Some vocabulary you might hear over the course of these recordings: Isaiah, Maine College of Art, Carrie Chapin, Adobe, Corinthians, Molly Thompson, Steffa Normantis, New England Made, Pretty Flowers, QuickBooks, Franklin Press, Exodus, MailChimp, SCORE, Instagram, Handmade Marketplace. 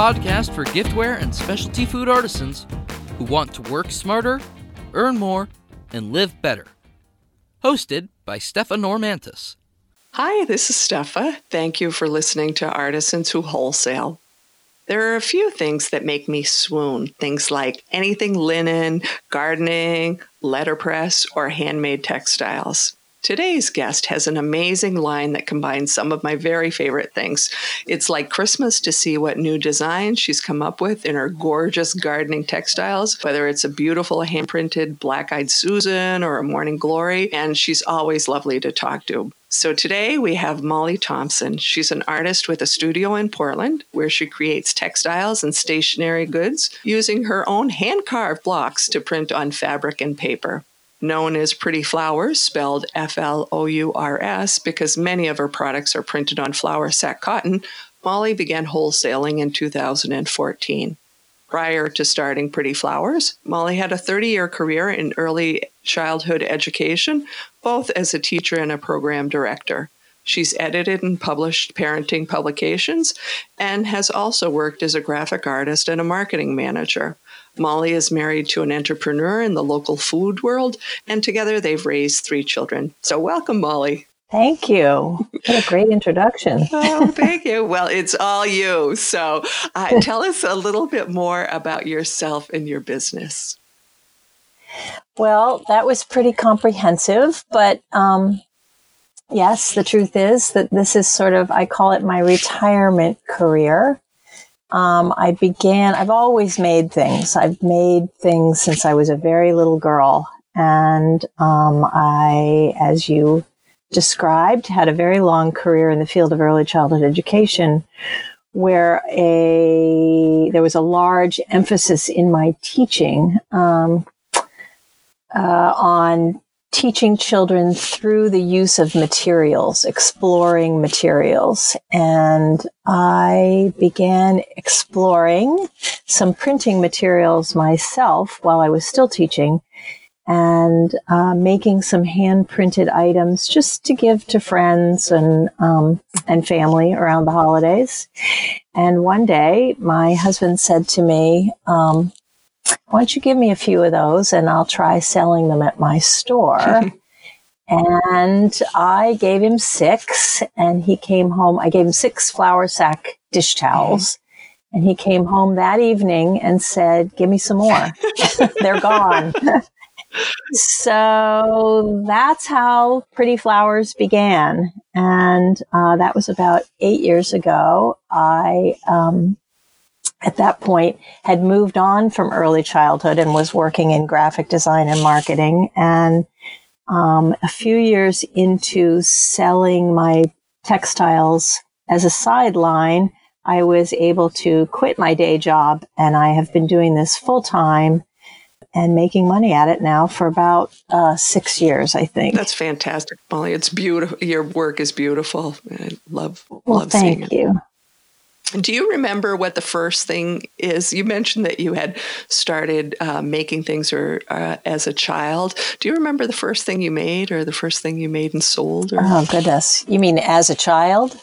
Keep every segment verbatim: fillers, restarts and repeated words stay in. podcast for giftware and specialty food artisans who want to work smarter, earn more, and live better. Hosted by Steffa Normantis. Hi, this is Steffa. Thank you for listening to Artisans Who Wholesale. There are a few things that make me swoon, things like anything linen, gardening, letterpress, or handmade textiles. Today's guest has an amazing line that combines some of my very favorite things. It's like Christmas to see what new designs she's come up with in her gorgeous gardening textiles, whether it's a beautiful hand-printed black-eyed Susan or a morning glory, and she's always lovely to talk to. So today we have Molly Thompson. She's an artist with a studio in Portland where she creates textiles and stationery goods using her own hand-carved blocks to print on fabric and paper. Known as Pretty Flowers, spelled F L O U R S, because many of her products are printed on flour sack cotton, Molly began wholesaling in two thousand fourteen. Prior to starting Pretty Flowers, Molly had a thirty-year career in early childhood education, both as a teacher and a program director. She's edited and published parenting publications and has also worked as a graphic artist and a marketing manager. Molly is married to an entrepreneur in the local food world, and together they've raised three children. So welcome, Molly. Thank you. What a great introduction. Oh, thank you. Well, it's all you. So uh, tell us a little bit more about yourself and your business. Well, that was pretty comprehensive, but um, yes, the truth is that this is sort of, I call it my retirement career. Um, I began, I've always made things. I've made things since I was a very little girl. And um, I, as you described, had a very long career in the field of early childhood education, where a there was a large emphasis in my teaching um, uh, on teaching children through the use of materials, exploring materials. And I began exploring some printing materials myself while I was still teaching and uh, making some hand-printed items just to give to friends and um, and family around the holidays. And one day, my husband said to me, um, why don't you give me a few of those and I'll try selling them at my store. And I gave him six and he came home. I gave him six flour sack dish towels. And he came home that evening and said, give me some more. They're gone. So that's how Pretty Flowers began. And uh, that was about eight years ago. I... Um, at that point, had moved on from early childhood and was working in graphic design and marketing. And um, a few years into selling my textiles as a sideline, I was able to quit my day job. And I have been doing this full time and making money at it now for about uh, six years, I think. That's fantastic, Molly. It's beautiful. Your work is beautiful. I love, well, love seeing it. Thank you. Do you remember what the first thing is? You mentioned that you had started uh, making things or uh, as a child. Do you remember the first thing you made or the first thing you made and sold? Or? Oh, goodness. You mean as a child?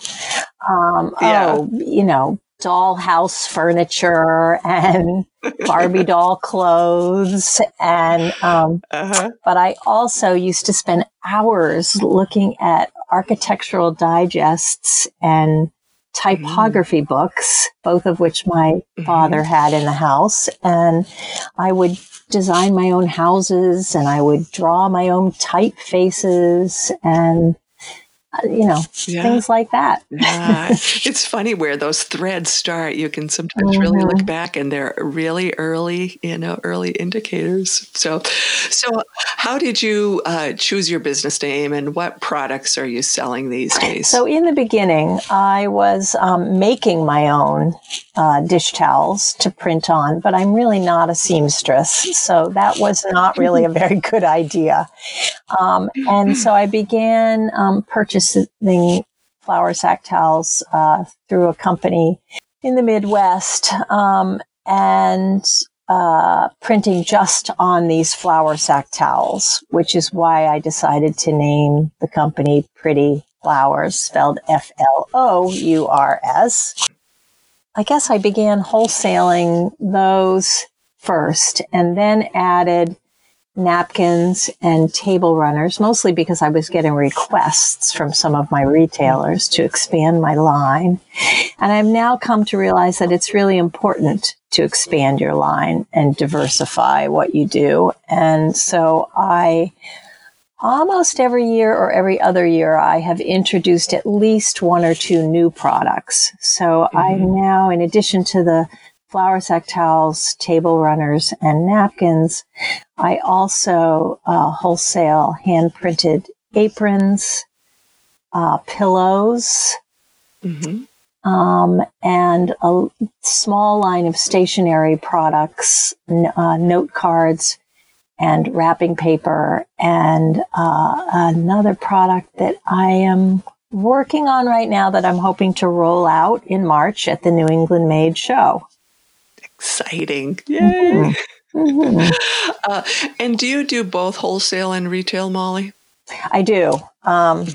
Um, yeah. Oh, you know, dollhouse furniture and Barbie doll clothes. and. Um, uh-huh. But I also used to spend hours looking at architectural digests and typography mm-hmm. books, both of which my father mm-hmm. had in the house. And I would design my own houses and I would draw my own typefaces and, you know, yeah. things like that. Yeah. It's funny where those threads start. You can sometimes mm-hmm. really look back and they're really early, you know, early indicators. So, so how did you uh, choose your business name and what products are you selling these days? So in the beginning, I was um, making my own uh, dish towels to print on, but I'm really not a seamstress. So that was not really a very good idea. Um, and so I began um, purchasing purchasing flour sack towels uh, through a company in the Midwest um, and uh, printing just on these flour sack towels, which is why I decided to name the company Pretty Flowers, spelled F L O U R S. I guess I began wholesaling those first and then added napkins and table runners, mostly because I was getting requests from some of my retailers to expand my line. And I've now come to realize that it's really important to expand your line and diversify what you do. And so I almost every year or every other year, I have introduced at least one or two new products. So mm-hmm. I now, in addition to the flour sack towels, table runners, and napkins, I also uh, wholesale hand-printed aprons, uh, pillows, mm-hmm. um, and a small line of stationery products, n- uh, note cards, and wrapping paper, and uh, another product that I am working on right now that I'm hoping to roll out in March at the New England Made show. Exciting. Yay! Mm-hmm. uh, and do you do both wholesale and retail, Molly? I do. Um,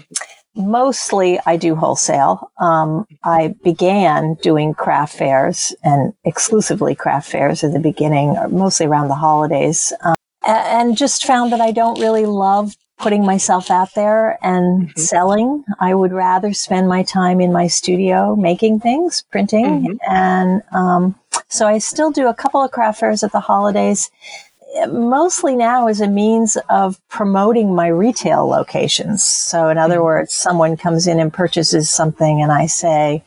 mostly I do wholesale. Um, I began doing craft fairs and exclusively craft fairs in the beginning, mostly around the holidays, um, and just found that I don't really love putting myself out there and mm-hmm. selling. I would rather spend my time in my studio making things, printing. Mm-hmm. And um, so I still do a couple of craft fairs at the holidays, mostly now as a means of promoting my retail locations. So in other mm-hmm. words, someone comes in and purchases something and I say,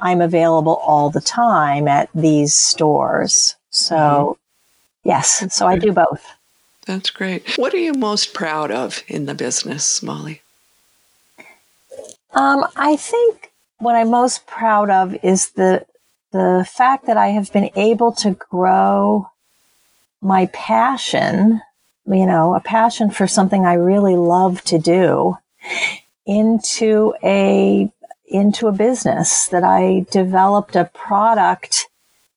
I'm available all the time at these stores. So mm-hmm. yes, so I do both. That's great. What are you most proud of in the business, Molly? Um, I think what I'm most proud of is the the fact that I have been able to grow my passion, you know, a passion for something I really love to do, into a into a business, that I developed a product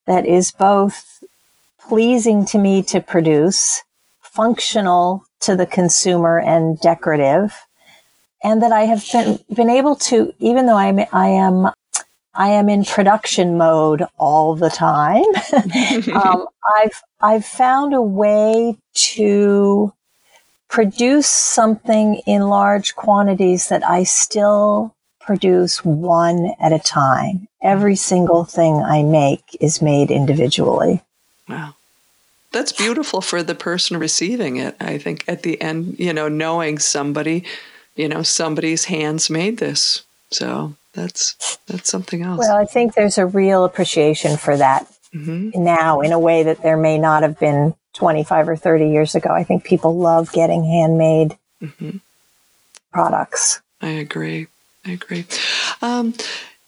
that is both pleasing to me to produce, functional to the consumer, and decorative. And that I have been, been able to, even though I'm, I am, I am in production mode all the time, um, I've, I've found a way to produce something in large quantities that I still produce one at a time. Every single thing I make is made individually. Wow. That's beautiful for the person receiving it, I think, at the end, you know, knowing somebody, you know, somebody's hands made this. So that's that's something else. Well, I think there's a real appreciation for that mm-hmm. now in a way that there may not have been twenty-five or thirty years ago. I think people love getting handmade mm-hmm. products. I agree. I agree. Um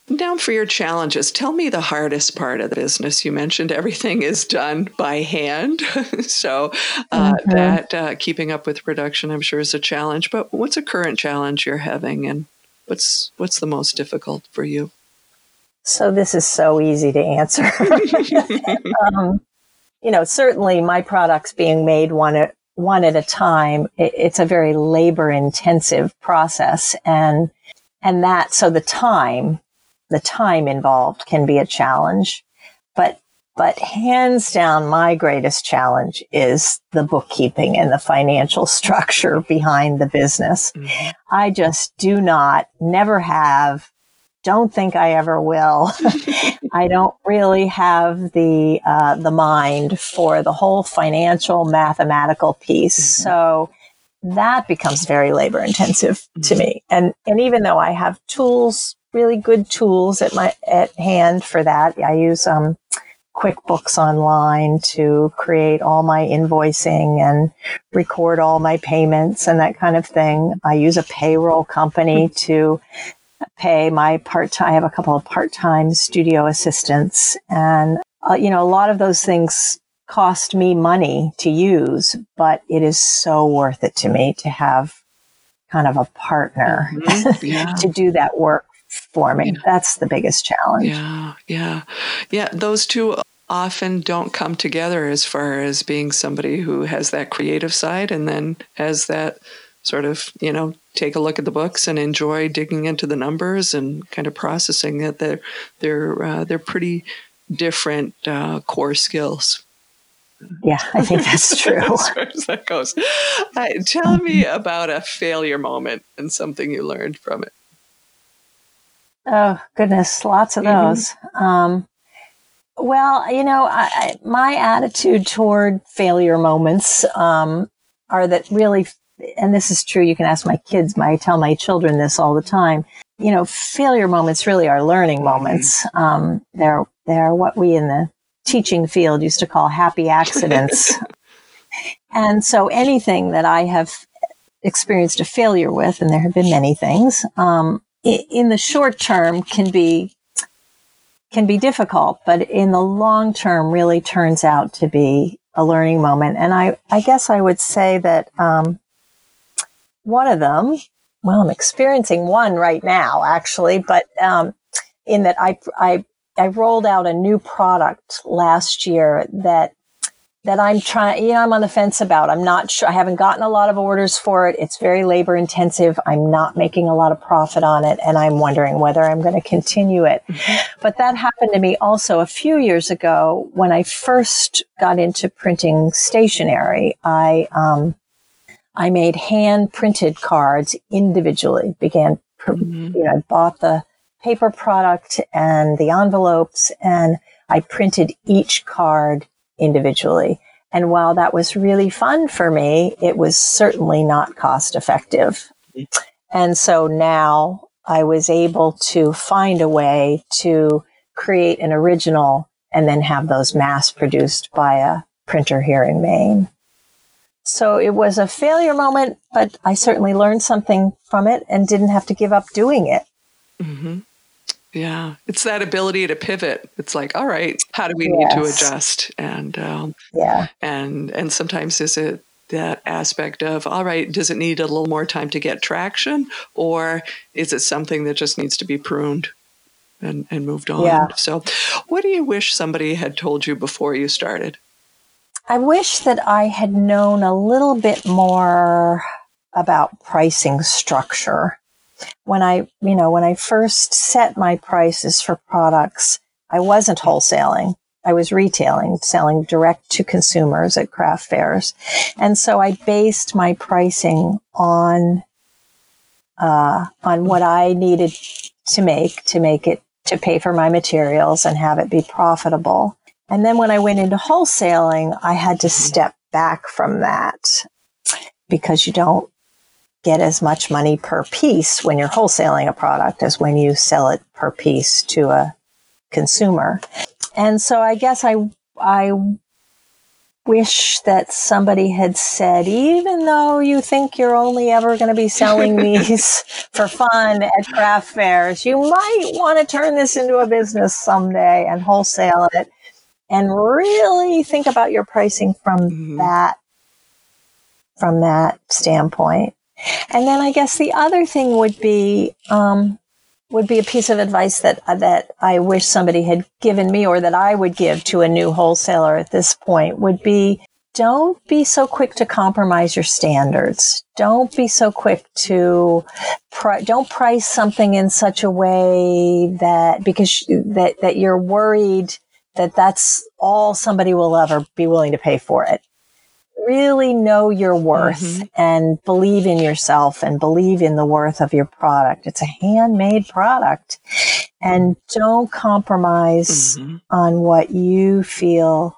Now for your challenges, tell me the hardest part of the business. You mentioned everything is done by hand, so uh, mm-hmm. that uh, keeping up with production, I'm sure, is a challenge. But what's a current challenge you're having, and what's what's the most difficult for you? So this is so easy to answer. um, you know, certainly my products being made one at one at a time, it, it's a very labor intensive process, and and that so the time. The time involved can be a challenge, but but hands down, my greatest challenge is the bookkeeping and the financial structure behind the business. Mm-hmm. I just do not, never have, don't think I ever will. I don't really have the uh, the mind for the whole financial mathematical piece. Mm-hmm. So that becomes very labor intensive mm-hmm. to me, and and even though I have tools. Really good tools at my at hand for that. I use um, QuickBooks Online to create all my invoicing and record all my payments and that kind of thing. I use a payroll company to pay my part-time. I have a couple of part-time studio assistants, and uh, you know, a lot of those things cost me money to use, but it is so worth it to me to have kind of a partner mm-hmm. yeah. to do that work. Forming. Yeah. That's the biggest challenge. Yeah, yeah. Yeah, those two often don't come together as far as being somebody who has that creative side and then has that sort of, you know, take a look at the books and enjoy digging into the numbers and kind of processing it. They're, they're, uh, they're pretty different uh, core skills. Yeah, I think that's true. As far as that goes. Uh, tell me about a failure moment and something you learned from it. Oh, goodness. Lots of those. Mm-hmm. Um, well, you know, I, I, my attitude toward failure moments um, are that really, and this is true, you can ask my kids, my, I tell my children this all the time, you know, failure moments really are learning moments. Um, they're, they're what we in the teaching field used to call happy accidents. And so anything that I have experienced a failure with, and there have been many things, um, in the short term can be, can be difficult, but in the long term really turns out to be a learning moment. And I, I guess I would say that, um, one of them, well, I'm experiencing one right now actually, but, um, in that I, I, I rolled out a new product last year that that I'm trying, you know, I'm on the fence about. I'm not sure. I haven't gotten a lot of orders for it. It's very labor intensive. I'm not making a lot of profit on it. And I'm wondering whether I'm going to continue it. But that happened to me also a few years ago when I first got into printing stationery. I, um, I made hand printed cards individually, began, mm-hmm. you know, I bought the paper product and the envelopes, and I printed each card individually. And while that was really fun for me, it was certainly not cost effective. And so now I was able to find a way to create an original and then have those mass produced by a printer here in Maine. So it was a failure moment, but I certainly learned something from it and didn't have to give up doing it. Mm-hmm. Yeah. It's that ability to pivot. It's like, all right, how do we yes. need to adjust? And, um, yeah. And, and sometimes is it that aspect of, all right, does it need a little more time to get traction, or is it something that just needs to be pruned and, and moved on? Yeah. So what do you wish somebody had told you before you started? I wish that I had known a little bit more about pricing structure. When I, you know, when I first set my prices for products, I wasn't wholesaling. I was retailing, selling direct to consumers at craft fairs. And so I based my pricing on, uh, on what I needed to make, to make it, to pay for my materials and have it be profitable. And then when I went into wholesaling, I had to step back from that, because you don't get as much money per piece when you're wholesaling a product as when you sell it per piece to a consumer. And so I guess I, I wish that somebody had said, even though you think you're only ever going to be selling these for fun at craft fairs, you might want to turn this into a business someday and wholesale it, and really think about your pricing from mm-hmm. that, from that standpoint. And then I guess the other thing would be um, would be a piece of advice that that I wish somebody had given me, or that I would give to a new wholesaler at this point, would be, don't be so quick to compromise your standards. Don't be so quick to pri- don't price something in such a way that because that that you're worried that that's all somebody will ever be willing to pay for it. Really know your worth mm-hmm. and believe in yourself and believe in the worth of your product. It's a handmade product, and don't compromise mm-hmm. on what you feel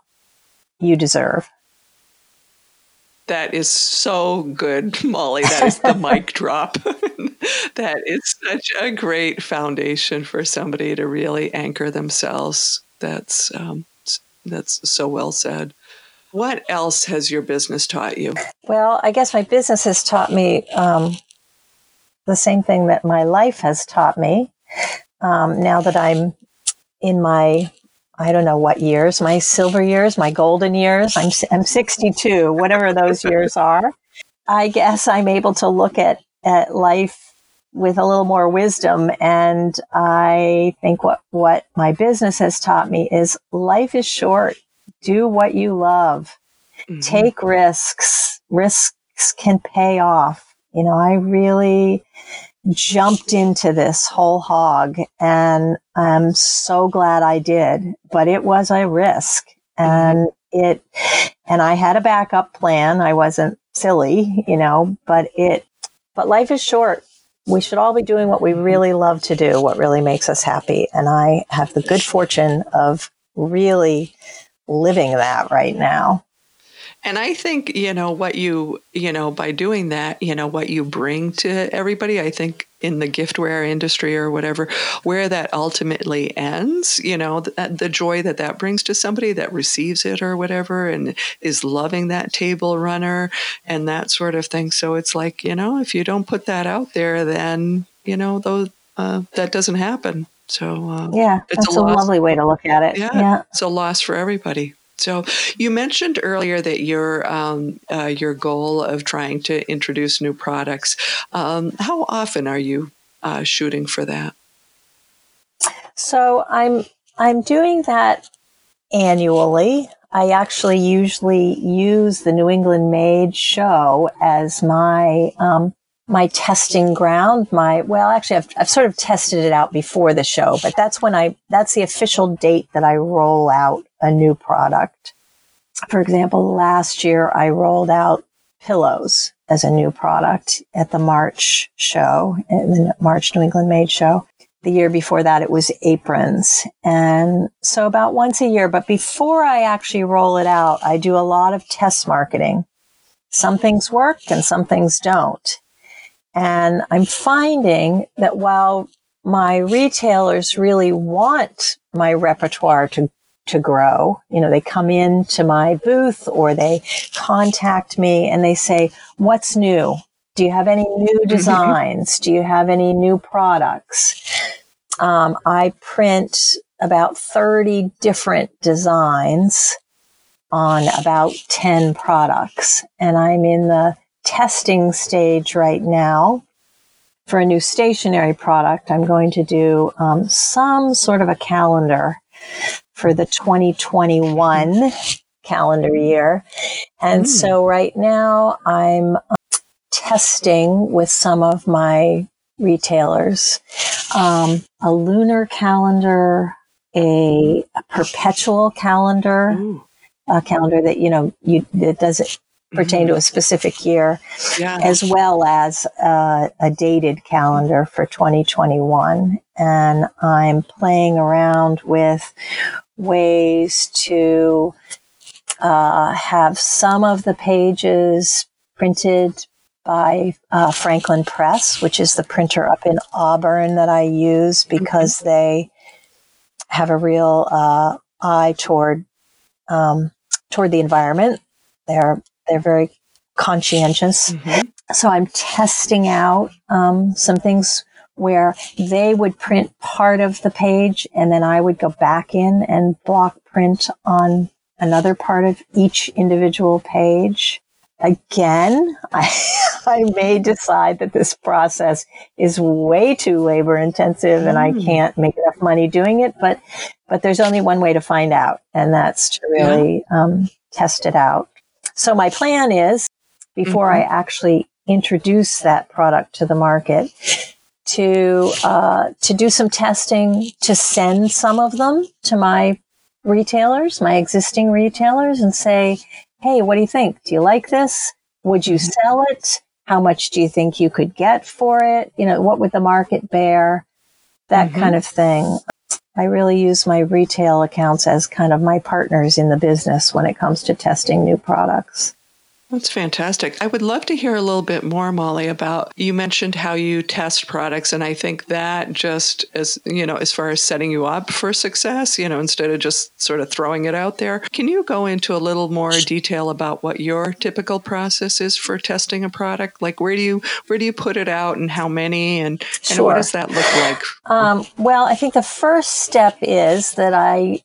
you deserve. That is so good, Molly. That is the mic drop. That is such a great foundation for somebody to really anchor themselves. That's, um, that's so well said. What else has your business taught you? Well, I guess my business has taught me um, the same thing that my life has taught me. Um, now that I'm in my, I don't know what years, my silver years, my golden years, I'm I'm sixty-two, whatever those years are, I guess I'm able to look at, at life with a little more wisdom. And I think what, what my business has taught me is life is short. Do what you love. Mm-hmm. Take risks. Risks can pay off. You know, I really jumped into this whole hog, and I'm so glad I did, but it was a risk. And it, and I had a backup plan. I wasn't silly, you know, but it, but life is short. We should all be doing what we really love to do, what really makes us happy. And I have the good fortune of really living that right now. And I think, you know, what you, you know, by doing that, you know, what you bring to everybody, I think in the giftware industry or whatever, where that ultimately ends, you know, the, the joy that that brings to somebody that receives it or whatever and is loving that table runner and that sort of thing. So it's like, you know, if you don't put that out there, then, you know, those, uh, that doesn't happen. So uh, yeah, it's that's a, a lovely way to look at it. Yeah, yeah. It's a loss for everybody. So you mentioned earlier that your um, uh, your goal of trying to introduce new products. Um, how often are you uh, shooting for that? So I'm I'm doing that annually. I actually usually use the New England Made show as my um, my testing ground. My well, actually, I've I've sort of tested it out before the show, but that's when I that's the official date that I roll out a new product. For example, last year I rolled out pillows as a new product at the March show, at the March New England Made show. The year before that, it was aprons. And so about once a year, but before I actually roll it out, I do a lot of test marketing. Some things work and some things don't. And I'm finding that while my retailers really want my repertoire to to grow. You know, they come into my booth or they contact me and they say, what's new? Do you have any new designs? Do you have any new products? Um, I print about thirty different designs on about ten products. And I'm in the testing stage right now. For a new stationery product, I'm going to do um, some sort of a calendar for the twenty twenty-one calendar year. And mm. so right now I'm testing with some of my retailers, um, a lunar calendar, a, a perpetual calendar, mm. a calendar that, you know, you, that doesn't pertain mm. to a specific year, yeah. as well as uh, a dated calendar for twenty twenty-one. And I'm playing around with ways to uh, have some of the pages printed by uh, Franklin Press, which is the printer up in Auburn that I use because mm-hmm. they have a real uh, eye toward um, toward the environment. They're they're very conscientious. Mm-hmm. So I'm testing out um, some things where they would print part of the page and then I would go back in and block print on another part of each individual page. Again, I, I may decide that this process is way too labor intensive mm. and I can't make enough money doing it, but but there's only one way to find out, and that's to really yeah. um, test it out. So my plan is, before mm-hmm. I actually introduce that product to the market, to uh, to do some testing, to send some of them to my retailers, my existing retailers, and say, hey, what do you think? Do you like this? Would you sell it? How much do you think you could get for it? You know, what would the market bear? That mm-hmm. kind of thing. I really use my retail accounts as kind of my partners in the business when it comes to testing new products. That's fantastic. I would love to hear a little bit more, Molly, about you mentioned how you test products. And I think that just as, you know, as far as setting you up for success, you know, instead of just sort of throwing it out there, can you go into a little more detail about what your typical process is for testing a product? Like, where do you where do you put it out and how many and, sure. and what does that look like? Um, well, I think the first step is that I,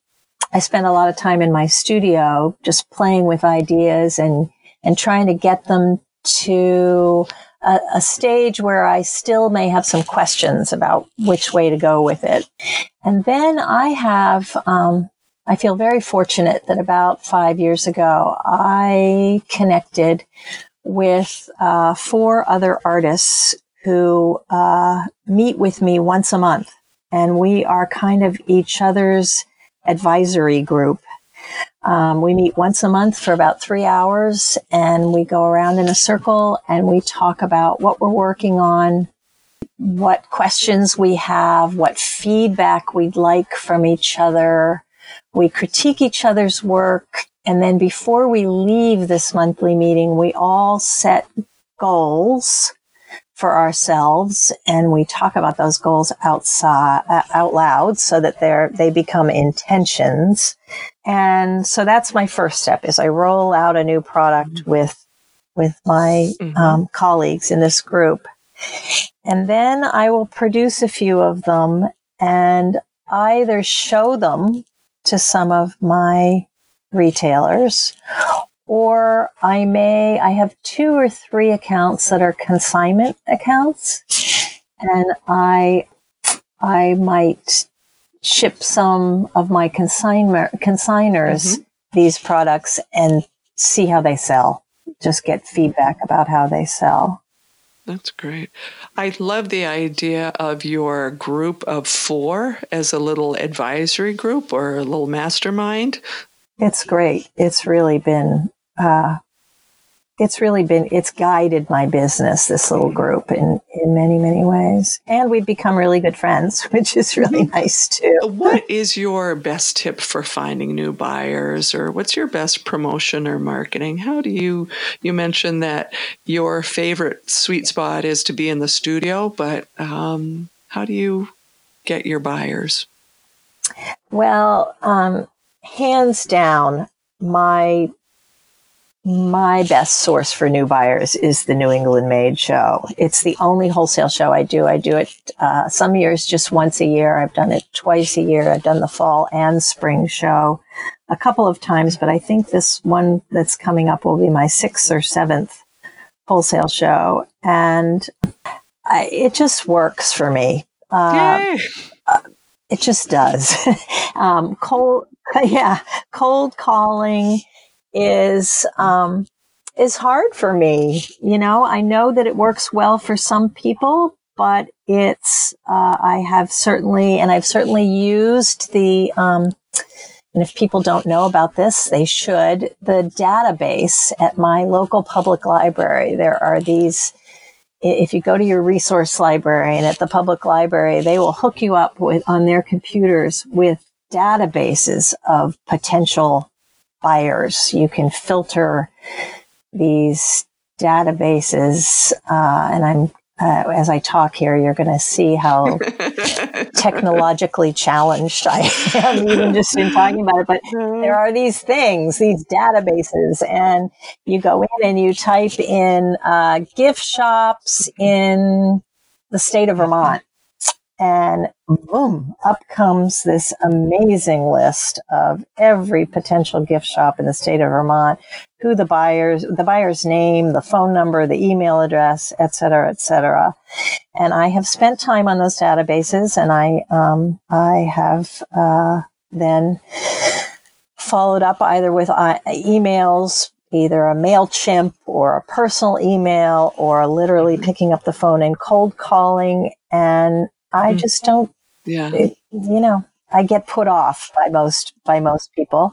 I spend a lot of time in my studio just playing with ideas and and trying to get them to a, a stage where I still may have some questions about which way to go with it. And then I have, um, I feel very fortunate that about five years ago, I connected with uh, four other artists who uh, meet with me once a month, and we are kind of each other's advisory group. Um, we meet once a month for about three hours, and we go around in a circle and we talk about what we're working on, what questions we have, what feedback we'd like from each other. We critique each other's work. And then before we leave this monthly meeting, we all set goals for ourselves, and we talk about those goals outside, uh, out loud, so that they're, they become intentions. And so that's my first step, is I roll out a new product with, with my mm-hmm. um, colleagues in this group. And then I will produce a few of them and either show them to some of my retailers, or I may, I have two or three accounts that are consignment accounts, and I, I might ship some of my consignor, consigners mm-hmm. these products and see how they sell, just get feedback about how they sell. That's great. I love the idea of your group of four as a little advisory group or a little mastermind. It's great. It's really been, uh, it's really been, it's guided my business, this little group, in, in many, many ways. And we've become really good friends, which is really nice too. What is your best tip for finding new buyers, or what's your best promotion or marketing? How do you, you mentioned that your favorite sweet spot is to be in the studio, but um, how do you get your buyers? Well, um, hands down, my my best source for new buyers is the New England Made show. It's the only wholesale show I do. I do it uh, some years just once a year. I've done it twice a year. I've done the fall and spring show a couple of times, but I think this one that's coming up will be my sixth or seventh wholesale show, and I, it just works for me. Uh, uh, it just does. um, cold. Yeah, cold calling is um, is hard for me. You know, I know that it works well for some people, but it's uh, I have certainly, and I've certainly used the. Um, and if people don't know about this, they should. The database at my local public library. There are these. If you go to your resource library and at the public library, they will hook you up with on their computers with databases of potential buyers. You can filter these databases, uh, and I'm uh, as I talk here, you're going to see how technologically challenged I am, even just in talking about it. But there are these things, these databases, and you go in and you type in uh, gift shops in the state of Vermont. And boom, up comes this amazing list of every potential gift shop in the state of Vermont, who the buyers, the buyer's name, the phone number, the email address, et cetera, et cetera. And I have spent time on those databases, and I, um, I have uh, then followed up either with uh, emails, either a MailChimp or a personal email, or literally picking up the phone and cold calling. And I just don't, yeah. it, you know, I get put off by most, by most people.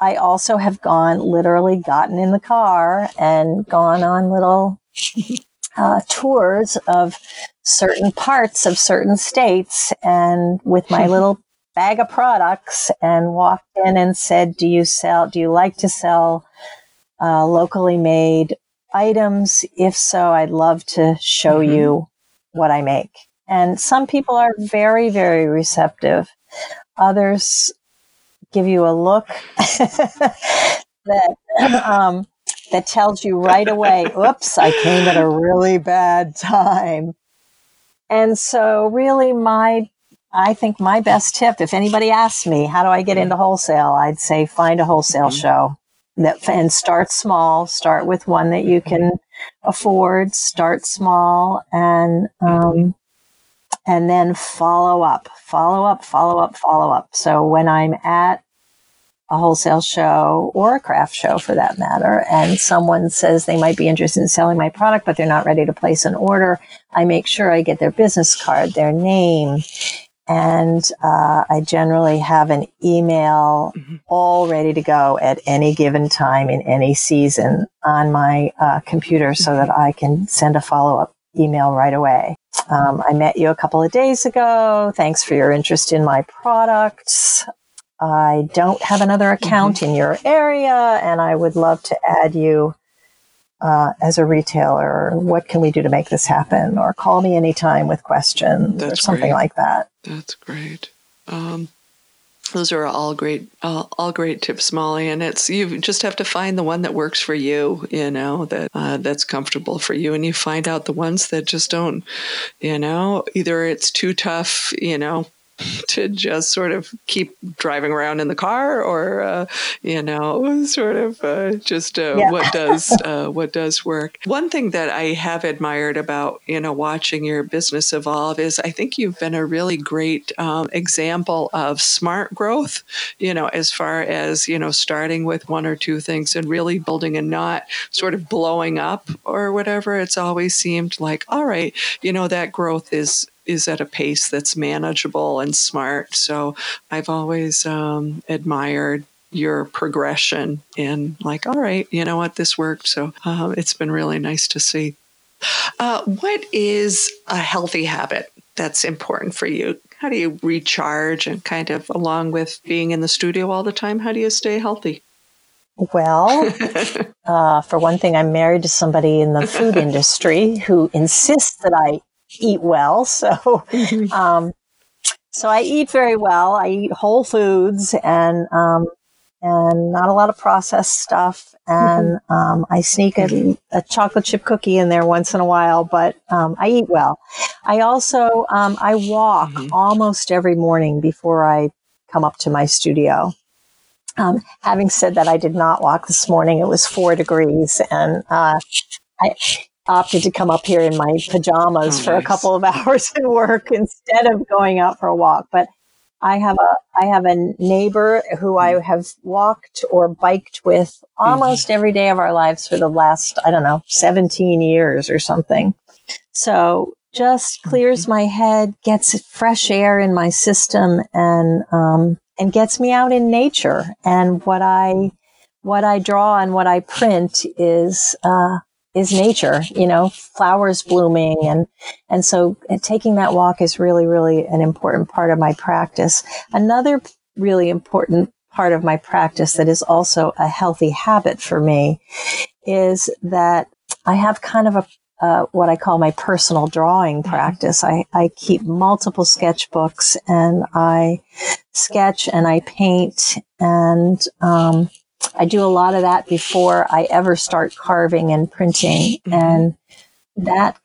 I also have gone, literally gotten in the car and gone on little uh, tours of certain parts of certain states, and with my little bag of products, and walked in and said, do you sell, do you like to sell uh, locally made items? If so, I'd love to show mm-hmm. you what I make. And some people are very, very receptive. Others give you a look that um, that tells you right away, oops, I came at a really bad time. And so really my, I think my best tip, if anybody asks me, how do I get into wholesale? I'd say find a wholesale show that, and start small. Start with one that you can afford. Start small and... Um, And then follow up, follow up, follow up, follow up. So when I'm at a wholesale show or a craft show for that matter, and someone says they might be interested in selling my product, but they're not ready to place an order, I make sure I get their business card, their name, and uh, I generally have an email mm-hmm. all ready to go at any given time in any season on my uh, computer mm-hmm. so that I can send a follow-up email right away. Um, I met you a couple of days ago. Thanks for your interest in my products. I don't have another account mm-hmm. in your area, and I would love to add you uh, as a retailer. What can we do to make this happen? Or call me anytime with questions That's or something great. Like that. That's great. Um, those are all great, uh, all great tips, Molly. And it's you just have to find the one that works for you. You know that uh, that's comfortable for you, and you find out the ones that just don't. You know, either it's too tough. You know. to just sort of keep driving around in the car, or uh, you know, sort of uh, just uh, yeah. what does uh, what does work. One thing that I have admired about you know watching your business evolve is I think you've been a really great um, example of smart growth. You know, as far as you know, starting with one or two things and really building and not sort of blowing up or whatever. It's always seemed like, all right, you know, that growth is. is at a pace that's manageable and smart. So I've always um, admired your progression in like, all right, you know what, this worked. So uh, it's been really nice to see. Uh, what is a healthy habit that's important for you? How do you recharge and kind of along with being in the studio all the time, how do you stay healthy? Well, uh, for one thing, I'm married to somebody in the food industry who insists that I eat well. So, um, so I eat very well. I eat whole foods and, um, and not a lot of processed stuff. And, um, I sneak a, a chocolate chip cookie in there once in a while, but, um, I eat well. I also, um, I walk mm-hmm. almost every morning before I come up to my studio. Um, having said that, I did not walk this morning. It was four degrees and, uh, I, opted to come up here in my pajamas oh, for nice. a couple of hours at work instead of going out for a walk. But I have a I have a neighbor who I have walked or biked with almost mm-hmm. every day of our lives for the last, I don't know, seventeen years or something. So just clears mm-hmm. my head, gets fresh air in my system, and um, and gets me out in nature. And what I what I draw and what I print is. Uh, is nature, you know, flowers blooming. And, and so taking that walk is really, really an important part of my practice. Another really important part of my practice that is also a healthy habit for me is that I have kind of a, uh, what I call my personal drawing practice. I, I keep multiple sketchbooks and I sketch and I paint and, um, I do a lot of that before I ever start carving and printing. Mm-hmm. And that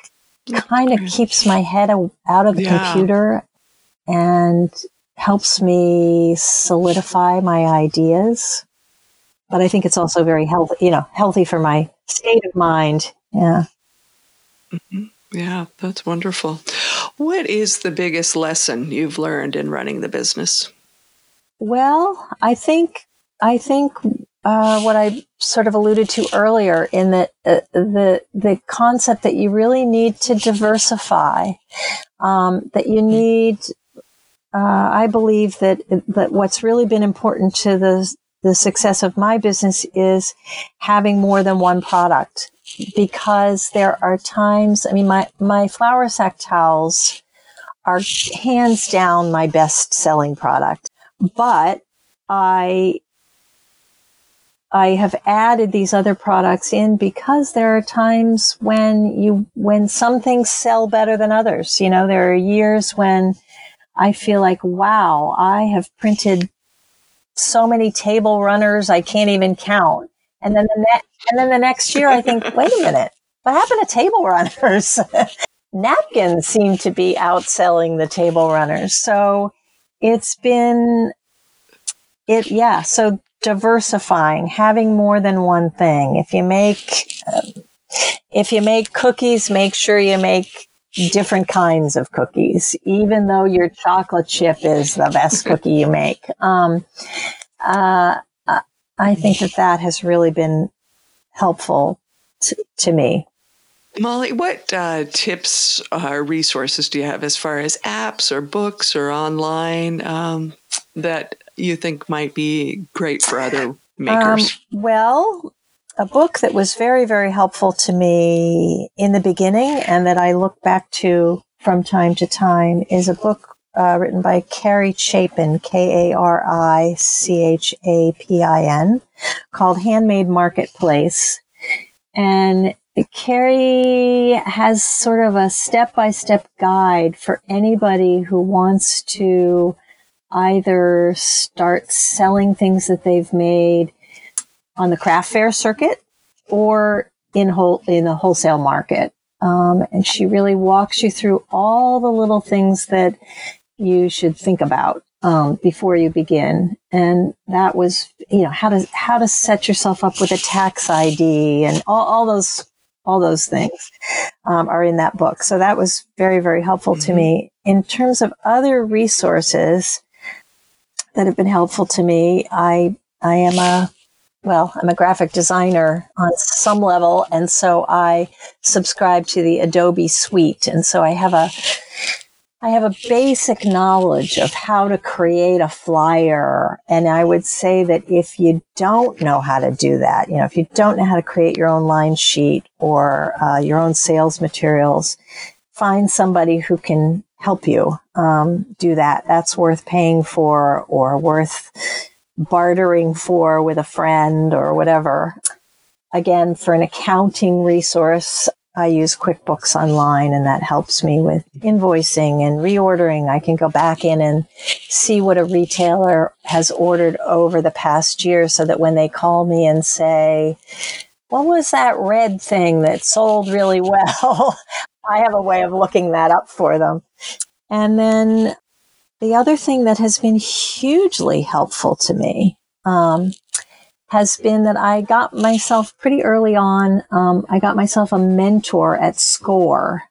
kind of keeps my head out of the yeah. computer and helps me solidify my ideas. But I think it's also very healthy, you know, healthy for my state of mind. Yeah. Mm-hmm. Yeah, that's wonderful. What is the biggest lesson you've learned in running the business? Well, I think I think uh, what I sort of alluded to earlier in the, uh, the the concept that you really need to diversify, um, that you need, uh, I believe that that what's really been important to the the success of my business is having more than one product, because there are times, I mean, my, my flour sack towels are hands down my best selling product, but I... I have added these other products in because there are times when you, when some things sell better than others. You know, there are years when I feel like, wow, I have printed so many table runners, I can't even count. And then the next, and then the next year I think, wait a minute, what happened to table runners? Napkins seem to be outselling the table runners. So it's been it. Yeah. So diversifying, having more than one thing. If you make, um, if you make cookies, make sure you make different kinds of cookies, even though your chocolate chip is the best cookie you make. Um, uh, I think that that has really been helpful to, to me. Molly, what uh, tips or resources do you have as far as apps or books or online um, that you think might be great for other makers? Um, well, a book that was very, very helpful to me in the beginning and that I look back to from time to time is a book uh, written by Carrie Chapin, K A R I C H A P I N, called Handmade Marketplace. And Carrie has sort of a step-by-step guide for anybody who wants to either start selling things that they've made on the craft fair circuit or in whole, in the wholesale market. Um, and she really walks you through all the little things that you should think about um, before you begin. And that was, you know, how to, how to set yourself up with a tax I D and all, all those All those things um, are in that book. So that was very, very helpful mm-hmm. to me. In terms of other resources that have been helpful to me, I I am a, well, I'm a graphic designer on some level. And so I subscribe to the Adobe suite. And so I have a, I have a basic knowledge of how to create a flyer. And I would say that if you don't know how to do that, you know, if you don't know how to create your own line sheet or uh, your own sales materials, find somebody who can help you um, do that. That's worth paying for or worth bartering for with a friend or whatever. Again, for an accounting resource, I use QuickBooks Online, and that helps me with invoicing and reordering. I can go back in and see what a retailer has ordered over the past year so that when they call me and say, what was that red thing that sold really well? I have a way of looking that up for them. And then the other thing that has been hugely helpful to me um, has been that I got myself pretty early on, um, I got myself a mentor at SCORE.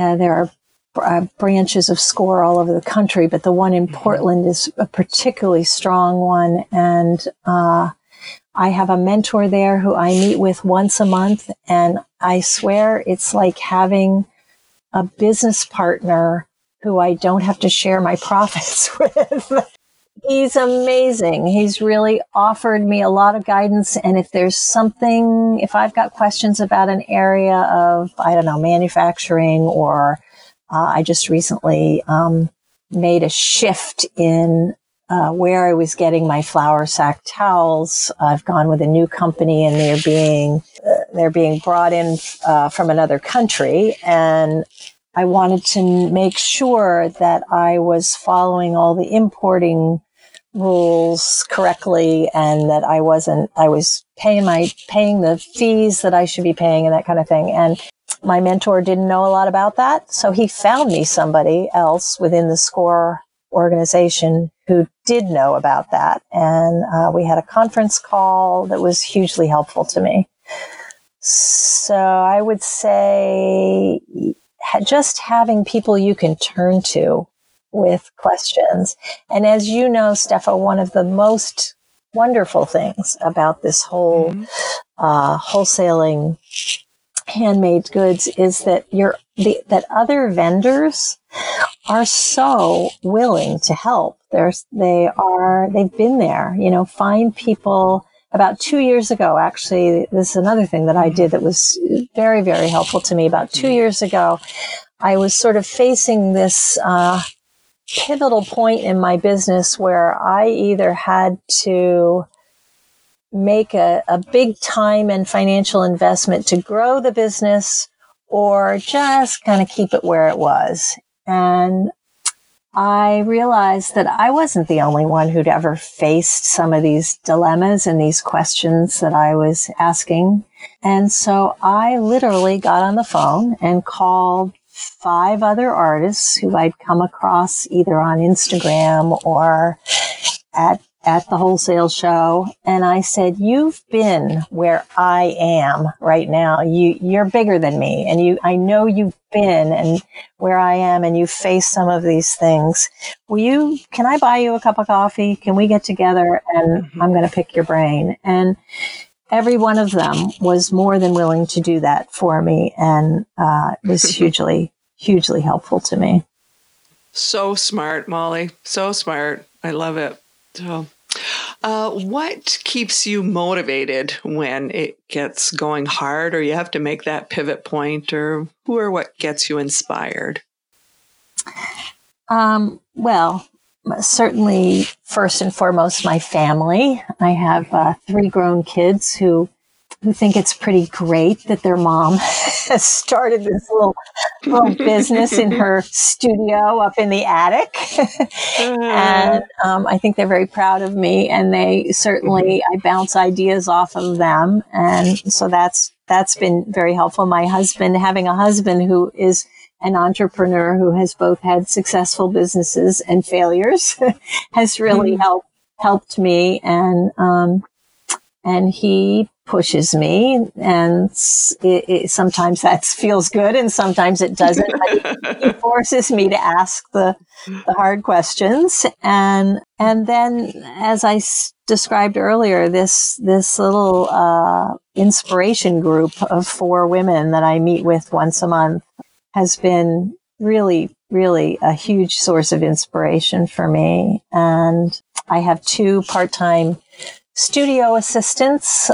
Uh, there are uh, branches of SCORE all over the country, but the one in Portland is a particularly strong one. And uh, I have a mentor there who I meet with once a month. And I swear it's like having a business partner who I don't have to share my profits with. He's amazing. He's really offered me a lot of guidance. And if there's something, if I've got questions about an area of, I don't know, manufacturing, or uh, I just recently um, made a shift in uh, where I was getting my flour sack towels. I've gone with a new company and they're being, uh, they're being brought in uh, from another country. And I wanted to make sure that I was following all the importing rules correctly and that I wasn't, I was paying my, paying the fees that I should be paying and that kind of thing. And my mentor didn't know a lot about that. So he found me somebody else within the SCORE organization who did know about that. And uh, we had a conference call that was hugely helpful to me. So I would say just having people you can turn to with questions. And as you know, Steffa, one of the most wonderful things about this whole mm-hmm. uh, wholesaling handmade goods is that you're, the, that other vendors are so willing to help. They're, they are, they've been there, you know, find people. About two years ago, actually, this is another thing that I did that was very, very helpful to me. About two years ago, I was sort of facing this uh, pivotal point in my business where I either had to make a, a big time and financial investment to grow the business or just kind of keep it where it was. And I realized that I wasn't the only one who'd ever faced some of these dilemmas and these questions that I was asking. And so I literally got on the phone and called five other artists who I'd come across either on Instagram or at at the wholesale show, and I said, you've been where I am right now. You, you're bigger than me, and you, I know you've been and where I am, and you face some of these things. Will you, can I buy you a cup of coffee? Can we get together? And I'm going to pick your brain. And every one of them was more than willing to do that for me. And uh, it was hugely, hugely helpful to me. So smart, Molly. So smart. I love it. So, uh, what keeps you motivated when it gets going hard, or you have to make that pivot point, or who or what gets you inspired? Um, well, certainly, first and foremost, my family. I have uh, three grown kids who who think it's pretty great that their mom has started this little, little business in her studio up in the attic. And um, I think they're very proud of me, and they certainly, I bounce ideas off of them. And so that's, that's been very helpful. My husband, having a husband who is an entrepreneur who has both had successful businesses and failures has really helped, helped me. And, um, and he pushes me, and it, it, sometimes that feels good and sometimes it doesn't. But he forces me to ask the, the hard questions. And and then, as I s- described earlier, this this little uh, inspiration group of four women that I meet with once a month has been really, really a huge source of inspiration for me. And I have two part-time studio assistants,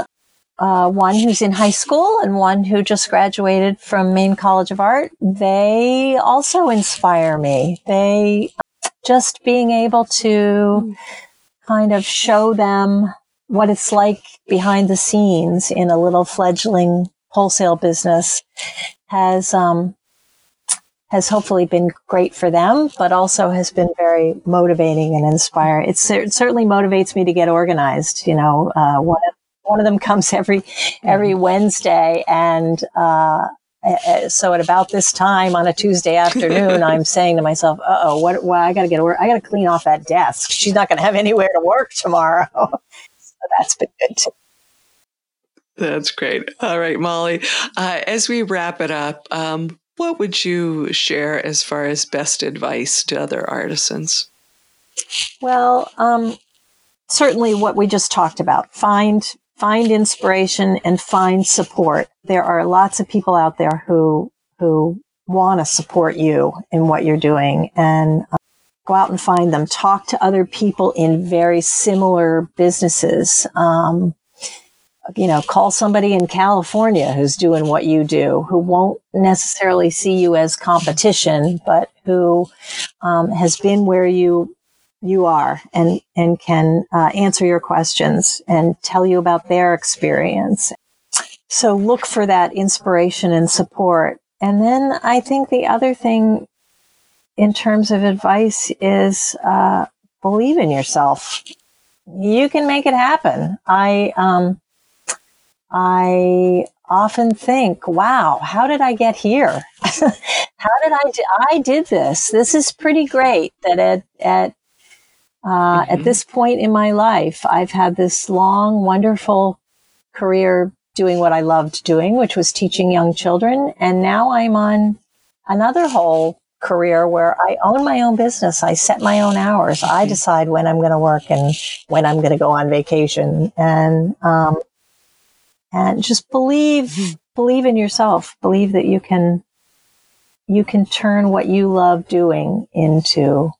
uh, one who's in high school and one who just graduated from Maine College of Art. They also inspire me. They just being able to kind of show them what it's like behind the scenes in a little fledgling wholesale business has, um, has hopefully been great for them, but also has been very motivating and inspiring. It's, it certainly motivates me to get organized. You know, uh, one, of, one of them comes every every Wednesday. And uh, so at about this time on a Tuesday afternoon, I'm saying to myself, uh-oh, what, well, I got to get to work. I got to clean off that desk. She's not going to have anywhere to work tomorrow. So that's been good too. That's great. All right, Molly. Uh, as we wrap it up, um, what would you share as far as best advice to other artisans? Well, um, certainly what we just talked about. Find find inspiration and find support. There are lots of people out there who who want to support you in what you're doing, and um, go out and find them. Talk to other people in very similar businesses. Um, you know, call somebody in California who's doing what you do, who won't necessarily see you as competition, but who um, has been where you you are and, and can uh, answer your questions and tell you about their experience. So look for that inspiration and support. And then I think the other thing in terms of advice is uh, believe in yourself. You can make it happen. I, um, I often think, wow, how did I get here? how did I do? I did this. This is pretty great that at, at, uh, mm-hmm. at this point in my life, I've had this long, wonderful career doing what I loved doing, which was teaching young children. And now I'm on another whole career where I own my own business. I set my own hours. Mm-hmm. I decide when I'm going to work and when I'm going to go on vacation. And, um, And just believe, believe in yourself. Believe that you can, you can turn what you love doing into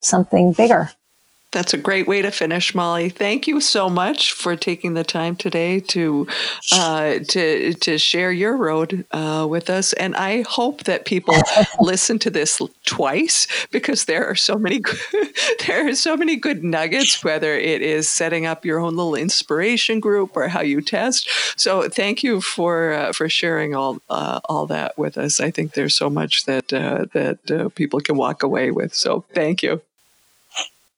something bigger. That's a great way to finish, Molly. Thank you so much for taking the time today to uh, to to share your road uh, with us. And I hope that people listen to this twice, because there are so many good, there are so many good nuggets. Whether it is setting up your own little inspiration group or how you test. So thank you for uh, for sharing all uh, all that with us. I think there's so much that uh, that uh, people can walk away with. So thank you.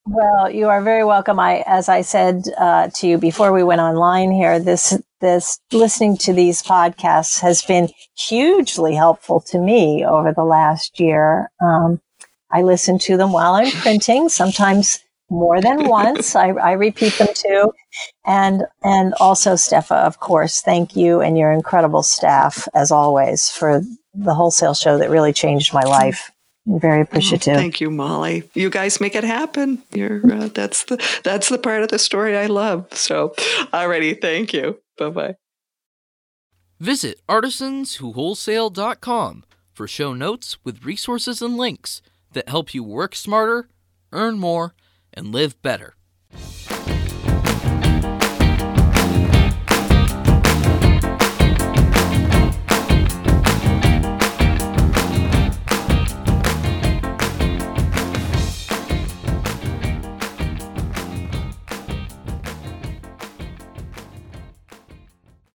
Well, you are very welcome. I, as I said uh, to you before we went online here, this this listening to these podcasts has been hugely helpful to me over the last year. Um, I listen to them while I'm printing. Sometimes more than once. I, I repeat them too. And and also, Steffa, of course, thank you and your incredible staff, as always, for the wholesale show that really changed my life. I'm very appreciative. Oh, thank you, Molly. You guys make it happen. You're uh, that's the that's the part of the story I love. So, alrighty, thank you. Bye-bye. Visit artisans who wholesale dot com for show notes with resources and links that help you work smarter, earn more, and live better.